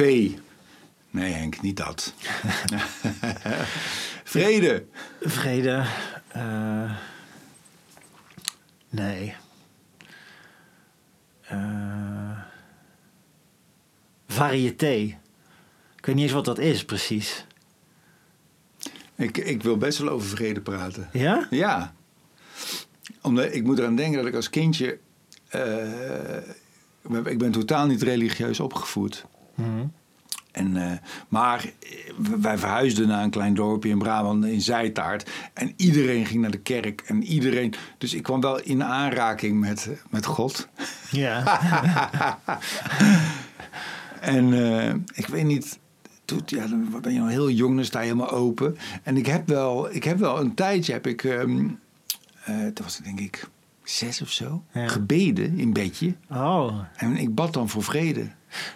Vee. Nee Henk, niet dat. Vrede. Vrede. Nee. Variété. Ik weet niet eens wat dat is precies. Ik wil best wel over vrede praten. Ja? Ja. Omdat ik moet eraan denken dat ik als kindje... ik ben totaal niet religieus opgevoed. Mm-hmm. Maar wij verhuisden naar een klein dorpje in Brabant, in Zijtaart. En iedereen ging naar de kerk. En iedereen... Dus ik kwam wel in aanraking met God. Ja. En ik weet niet... Ja, dan ben je nog heel jong, dan sta je helemaal open. En ik heb wel een tijdje... dat was denk ik 6 of zo... Ja. Gebeden in bedje. Oh. En ik bad dan voor vrede.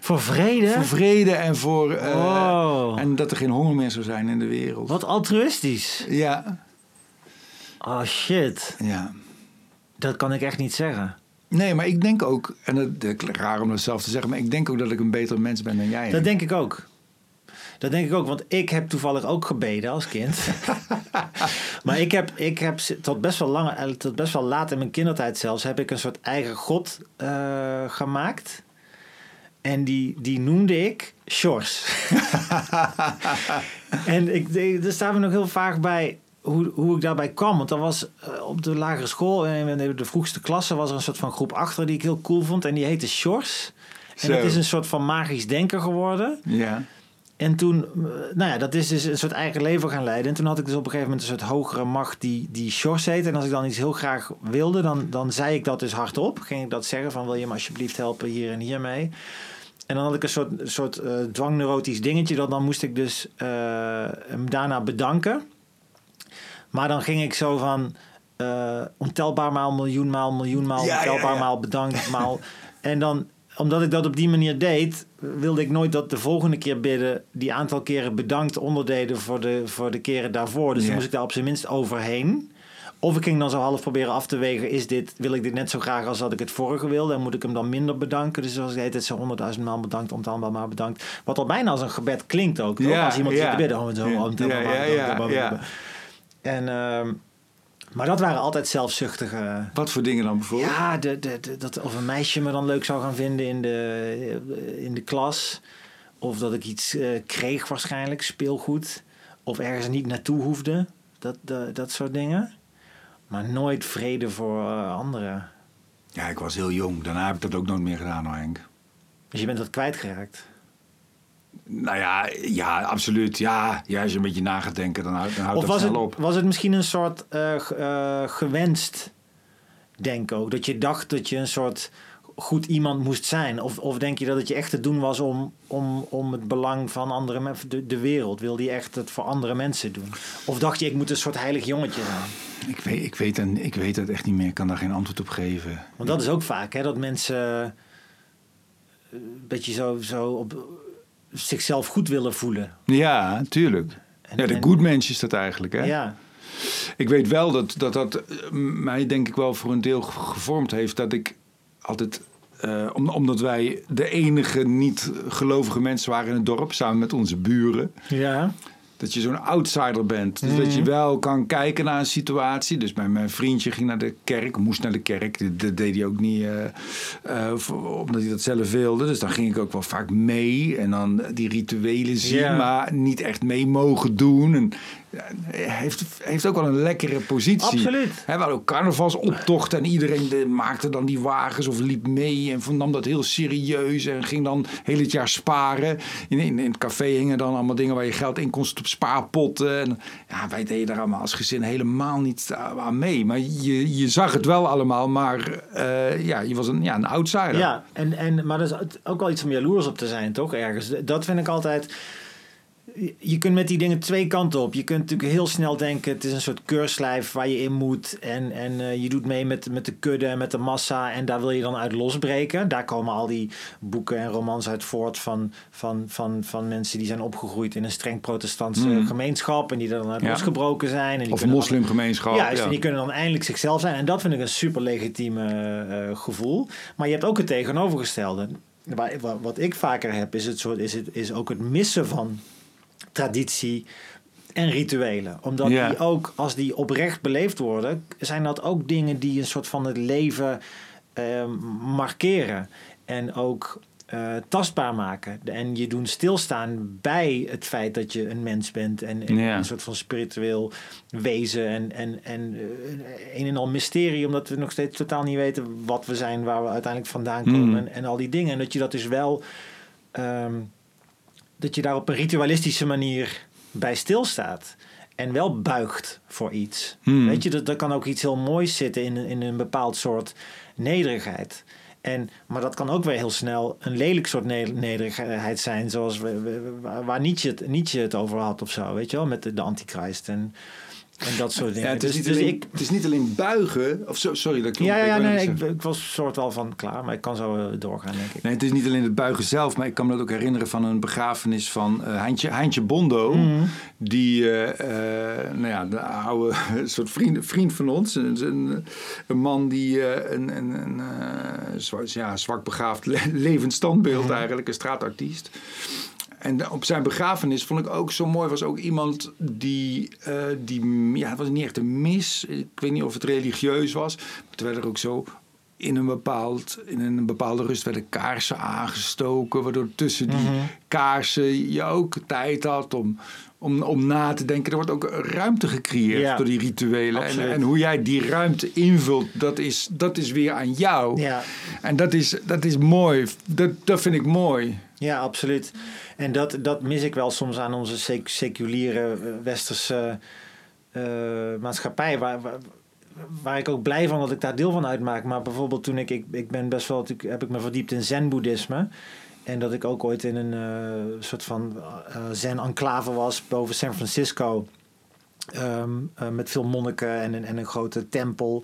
Voor vrede? Voor vrede en voor... wow. En dat er geen honger meer zou zijn in de wereld. Wat altruïstisch. Ja. Oh, shit. Ja. Dat kan ik echt niet zeggen. Nee, maar ik denk ook... En het is raar om dat zelf te zeggen... Maar ik denk ook dat ik een beter mens ben dan jij. Dat denk ik ook. Dat denk ik ook, want ik heb toevallig ook gebeden als kind. Maar ik heb tot best wel laat in mijn kindertijd zelfs... heb ik een soort eigen god gemaakt. En die noemde ik Sjors. En er staat me nog heel vaag bij hoe ik daarbij kwam. Want er was op de lagere school, in de vroegste klasse... was er een soort van groep achter die ik heel cool vond. En die heette Sjors. En dat is een soort van magisch denker geworden. Ja. En toen, dat is dus een soort eigen leven gaan leiden. En toen had ik dus op een gegeven moment een soort hogere macht die Sjors heet. En als ik dan iets heel graag wilde, dan zei ik dat dus hardop. Ging ik dat zeggen van, wil je me alsjeblieft helpen hier en hiermee? En dan had ik een soort dwangneurotisch dingetje. Dan moest ik dus hem daarna bedanken. Maar dan ging ik zo van, ontelbaar maal, miljoen maal, ontelbaar maal, bedankt maal. En dan... Omdat ik dat op die manier deed, wilde ik nooit dat de volgende keer bidden... die aantal keren bedankt onderdeden voor de keren daarvoor. Dus dan moest ik daar op zijn minst overheen. Of ik ging dan zo half proberen af te wegen... wil ik dit net zo graag als dat ik het vorige wilde... en moet ik hem dan minder bedanken? Dus zoals ik deed, het zo 100.000 maal bedankt, ontelbaar maal bedankt. Wat al bijna als een gebed klinkt ook. Ja, als iemand zit te bidden, ontelbaar maal. Maar dat waren altijd zelfzuchtige... Wat voor dingen dan bijvoorbeeld? Ja, dat of een meisje me dan leuk zou gaan vinden in de klas. Of dat ik iets kreeg waarschijnlijk, speelgoed. Of ergens niet naartoe hoefde. Dat soort dingen. Maar nooit vrede voor anderen. Ja, ik was heel jong. Daarna heb ik dat ook nooit meer gedaan, hoor, Henk. Dus je bent dat kwijtgeraakt? Nou ja, absoluut. Ja, als je een beetje na gaat denken, dan houdt dat snel op. Was het misschien een soort gewenst denken ook? Dat je dacht dat je een soort goed iemand moest zijn? Of denk je dat het je echt te doen was om het belang van andere mensen, de wereld? Wilde je echt het voor andere mensen doen? Of dacht je, ik moet een soort heilig jongetje zijn? Ik weet dat echt niet meer. Ik kan daar geen antwoord op geven. Want dat is ook vaak, hè? Dat mensen een beetje zo op... zichzelf goed willen voelen. Ja, tuurlijk. De good mens is dat eigenlijk, hè? Ja. Ik weet wel dat mij denk ik wel voor een deel gevormd heeft... dat ik altijd... omdat wij de enige niet-gelovige mensen waren in het dorp... samen met onze buren... Ja. Dat je zo'n outsider bent. Dus dat je wel kan kijken naar een situatie. Dus mijn vriendje ging naar de kerk, moest naar de kerk. Dat deed hij ook niet omdat hij dat zelf wilde. Dus dan ging ik ook wel vaak mee. En dan die rituelen zien, maar niet echt mee mogen doen. En heeft ook wel een lekkere positie. Absoluut. We hadden ook carnavalsoptochten en iedereen maakte dan die wagens of liep mee. En nam dat heel serieus en ging dan heel het jaar sparen. In het café hingen dan allemaal dingen waar je geld in kon stoppen. Spaarpotten. En, wij deden daar allemaal als gezin helemaal niet aan mee. Maar je zag het wel allemaal, maar je was een outsider. Ja, maar dat is ook wel iets om jaloers op te zijn, toch? Ergens. Dat vind ik altijd... Je kunt met die dingen twee kanten op. Je kunt natuurlijk heel snel denken... het is een soort keurslijf waar je in moet... en je doet mee met de kudde en met de massa... en daar wil je dan uit losbreken. Daar komen al die boeken en romans uit voort... van mensen die zijn opgegroeid in een streng protestantse gemeenschap... en die er dan uit losgebroken zijn. En die of moslimgemeenschap. Juist, en die kunnen dan eindelijk zichzelf zijn. En dat vind ik een super legitieme gevoel. Maar je hebt ook het tegenovergestelde... Wat ik vaker heb, is ook het missen van traditie en rituelen. Omdat die ook, als die oprecht beleefd worden, zijn dat ook dingen die een soort van het leven markeren. En ook tastbaar maken. En je doen stilstaan bij het feit dat je een mens bent. En een soort van spiritueel wezen. En een en al mysterie. Omdat we nog steeds totaal niet weten wat we zijn. Waar we uiteindelijk vandaan komen. En al die dingen. En dat je dat dus wel... dat je daar op een ritualistische manier bij stilstaat. En wel buigt voor iets. Weet je, dat kan ook iets heel moois zitten in een bepaald soort nederigheid. Maar dat kan ook weer heel snel een lelijk soort nederigheid zijn, zoals waar Nietzsche het over had of zo, weet je wel, met de Antichrist en dat soort dingen. Ja, het is niet alleen buigen, of sorry dat ik... Ik was soort wel van klaar, maar ik kan zo doorgaan, denk ik. Nee, het is niet alleen het buigen zelf, maar ik kan me dat ook herinneren van een begrafenis van Heintje Bondo, die de oude soort vriend van ons, een man die zwak begaafd levend standbeeld eigenlijk, een straatartiest. En op zijn begrafenis vond ik ook zo mooi, was ook iemand die het was niet echt een mis. Ik weet niet of het religieus was. Maar terwijl er ook zo in een bepaalde rust werden kaarsen aangestoken. Waardoor tussen die kaarsen je ook tijd had om na te denken. Er wordt ook ruimte gecreëerd door die rituelen. En hoe jij die ruimte invult, dat is weer aan jou. Ja. En dat is mooi. Dat vind ik mooi. Ja, absoluut. En dat mis ik wel soms aan onze seculiere westerse maatschappij. Waar ik ook blij van dat ik daar deel van uitmaak. Maar bijvoorbeeld toen ik ben best wel... heb ik me verdiept in zen-boeddhisme. En dat ik ook ooit in een soort van zen-enclave was boven San Francisco. Met veel monniken en een grote tempel.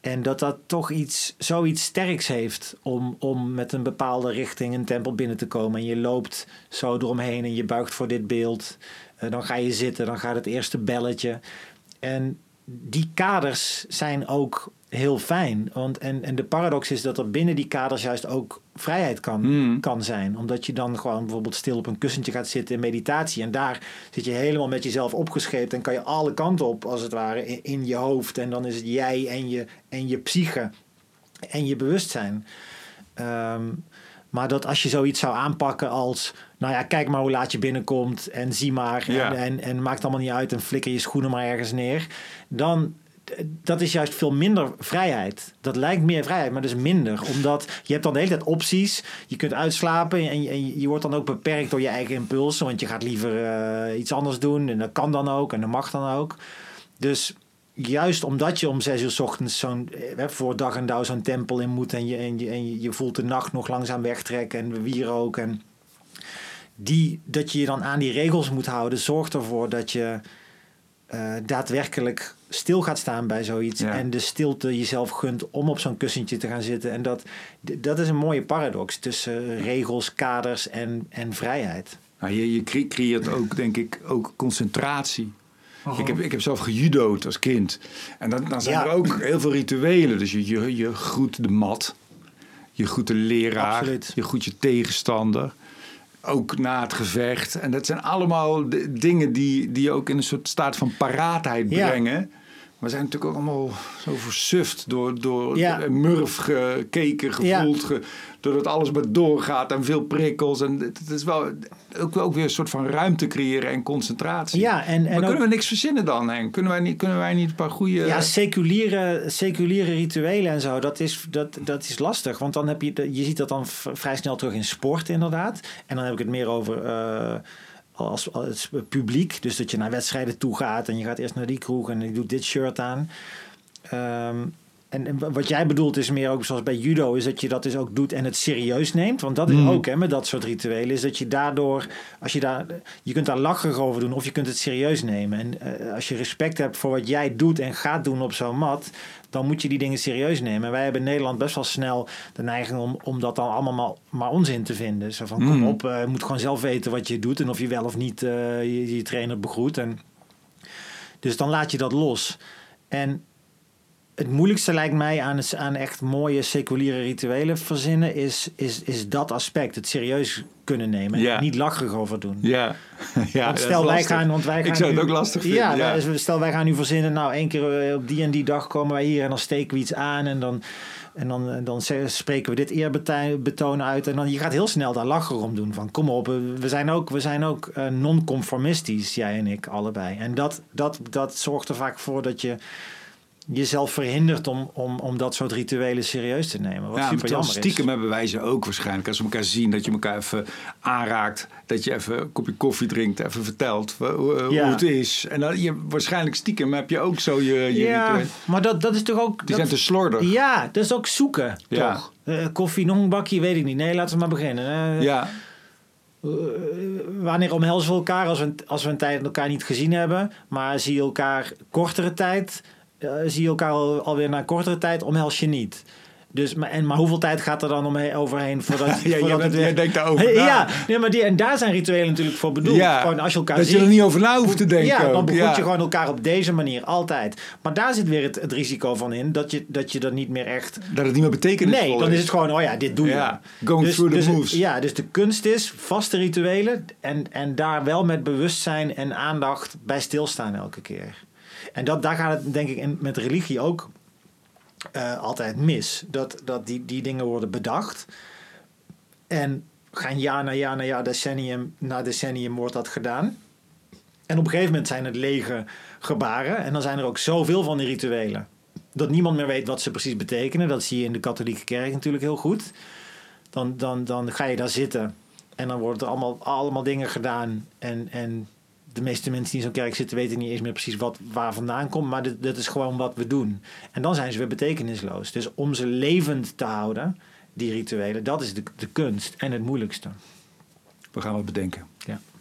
En dat toch zoiets sterks heeft om met een bepaalde richting een tempel binnen te komen. En je loopt zo eromheen en je buigt voor dit beeld. Dan ga je zitten, dan gaat het eerste belletje. En die kaders zijn ook heel fijn. En de paradox is dat er binnen die kaders juist ook vrijheid kan zijn. Omdat je dan gewoon bijvoorbeeld stil op een kussentje gaat zitten in meditatie. En daar zit je helemaal met jezelf opgescheept. En kan je alle kanten op, als het ware, in je hoofd. En dan is het jij en je psyche en je bewustzijn. Maar dat als je zoiets zou aanpakken als... nou ja, kijk maar hoe laat je binnenkomt en zie maar... en maakt allemaal niet uit en flikker je schoenen maar ergens neer... dan... dat is juist veel minder vrijheid. Dat lijkt meer vrijheid, maar dus minder. Omdat je hebt dan de hele tijd opties. Je kunt uitslapen en je wordt dan ook beperkt door je eigen impulsen. Want je gaat liever iets anders doen. En dat kan dan ook en dat mag dan ook. Dus juist omdat je om 6:00 's ochtends voor dag en dauw zo'n tempel in moet... En je voelt de nacht nog langzaam wegtrekken en wierook. En dat je je dan aan die regels moet houden... zorgt ervoor dat je daadwerkelijk... stil gaat staan bij zoiets en de stilte jezelf gunt om op zo'n kussentje te gaan zitten. En dat is een mooie paradox tussen regels, kaders en vrijheid. Nou, je creëert ook, denk ik, ook concentratie. Oh. Ik heb zelf gejudo'd als kind. En dan zijn er ook heel veel rituelen. Dus je groet de mat, je groet de leraar, absoluut. Je groet je tegenstander... ook na het gevecht. En dat zijn allemaal dingen die je ook in een soort staat van paraatheid brengen. Ja. Maar zijn natuurlijk ook allemaal zo versuft door murf gekeken, gevoeld. Ja. Doordat alles maar doorgaat en veel prikkels. En het is wel ook weer een soort van ruimte creëren en concentratie. Ja, en maar kunnen ook, we niks verzinnen dan, Henk? Kunnen wij niet een paar goede... Ja, seculiere rituelen en zo, dat is lastig. Want dan je ziet dat dan vrij snel terug in sport inderdaad. En dan heb ik het meer over... Als publiek, dus dat je naar wedstrijden toe gaat en je gaat eerst naar die kroeg en je doet dit shirt aan. En wat jij bedoelt is meer ook zoals bij judo, is dat je dat dus ook doet en het serieus neemt. Want dat is ook met dat soort rituelen, is dat je daardoor, je kunt daar lacherig over doen of je kunt het serieus nemen. En als je respect hebt voor wat jij doet en gaat doen op zo'n mat, dan moet je die dingen serieus nemen. En wij hebben in Nederland best wel snel de neiging om dat dan allemaal maar onzin te vinden. Zo van, kom op, je moet gewoon zelf weten wat je doet en of je wel of niet je trainer begroet. Dus dan laat je dat los. En Het moeilijkste lijkt mij aan echt mooie seculiere rituelen verzinnen is dat aspect. Het serieus kunnen nemen en niet lacherig over doen. Ja. Ja, want stel wij gaan... Want wij gaan ik zou het nu, ook lastig vinden. Ja, ja. Stel wij gaan nu verzinnen, nou één keer op die en die dag komen wij hier en dan steken we iets aan en dan spreken we dit eerbetoon uit. En dan je gaat heel snel daar lachen om doen. Van kom op, we zijn ook non-conformistisch, jij en ik allebei. En dat zorgt er vaak voor dat je jezelf verhindert om dat soort rituelen serieus te nemen. Wat super jammer is. Stiekem hebben wij ze ook waarschijnlijk. Als we elkaar zien, dat je elkaar even aanraakt. Dat je even een kopje koffie drinkt. Even vertelt hoe het is. En dan, waarschijnlijk stiekem heb je ook zo je rituelen. Maar dat is toch ook... Die zijn te slordig. Ja, dat is ook zoeken, toch? Koffie, nog een bakje, weet ik niet. Nee, laten we maar beginnen. Wanneer omhelzen we elkaar als we een tijd elkaar niet gezien hebben? Maar zie je elkaar kortere tijd... Zie je elkaar alweer na een kortere tijd, omhels je niet. Dus, maar hoeveel tijd gaat er dan overheen voordat jij denkt daarover na. Ja, nee, maar en daar zijn rituelen natuurlijk voor bedoeld. Ja, gewoon als je elkaar dat ziet, je er niet over na hoeft te denken. Ja, dan begroet je gewoon elkaar op deze manier altijd. Maar daar zit weer het risico van in dat je dat niet meer echt... Dat het niet meer betekenisvol is. Nee, dan is het gewoon, dit doe je. Ja, going through the moves. Dus de kunst is vaste rituelen en daar wel met bewustzijn en aandacht bij stilstaan elke keer. En daar gaat het denk ik met religie ook altijd mis. Dat die dingen worden bedacht. En gaan jaar na jaar na jaar, decennium na decennium wordt dat gedaan. En op een gegeven moment zijn het lege gebaren. En dan zijn er ook zoveel van die rituelen. Dat niemand meer weet wat ze precies betekenen. Dat zie je in de katholieke kerk natuurlijk heel goed. Dan ga je daar zitten. En dan worden er allemaal dingen gedaan. En de meeste mensen die in zo'n kerk zitten weten niet eens meer precies waar vandaan komt. Maar dat is gewoon wat we doen. En dan zijn ze weer betekenisloos. Dus om ze levend te houden, die rituelen, dat is de kunst en het moeilijkste. We gaan wat bedenken. Ja.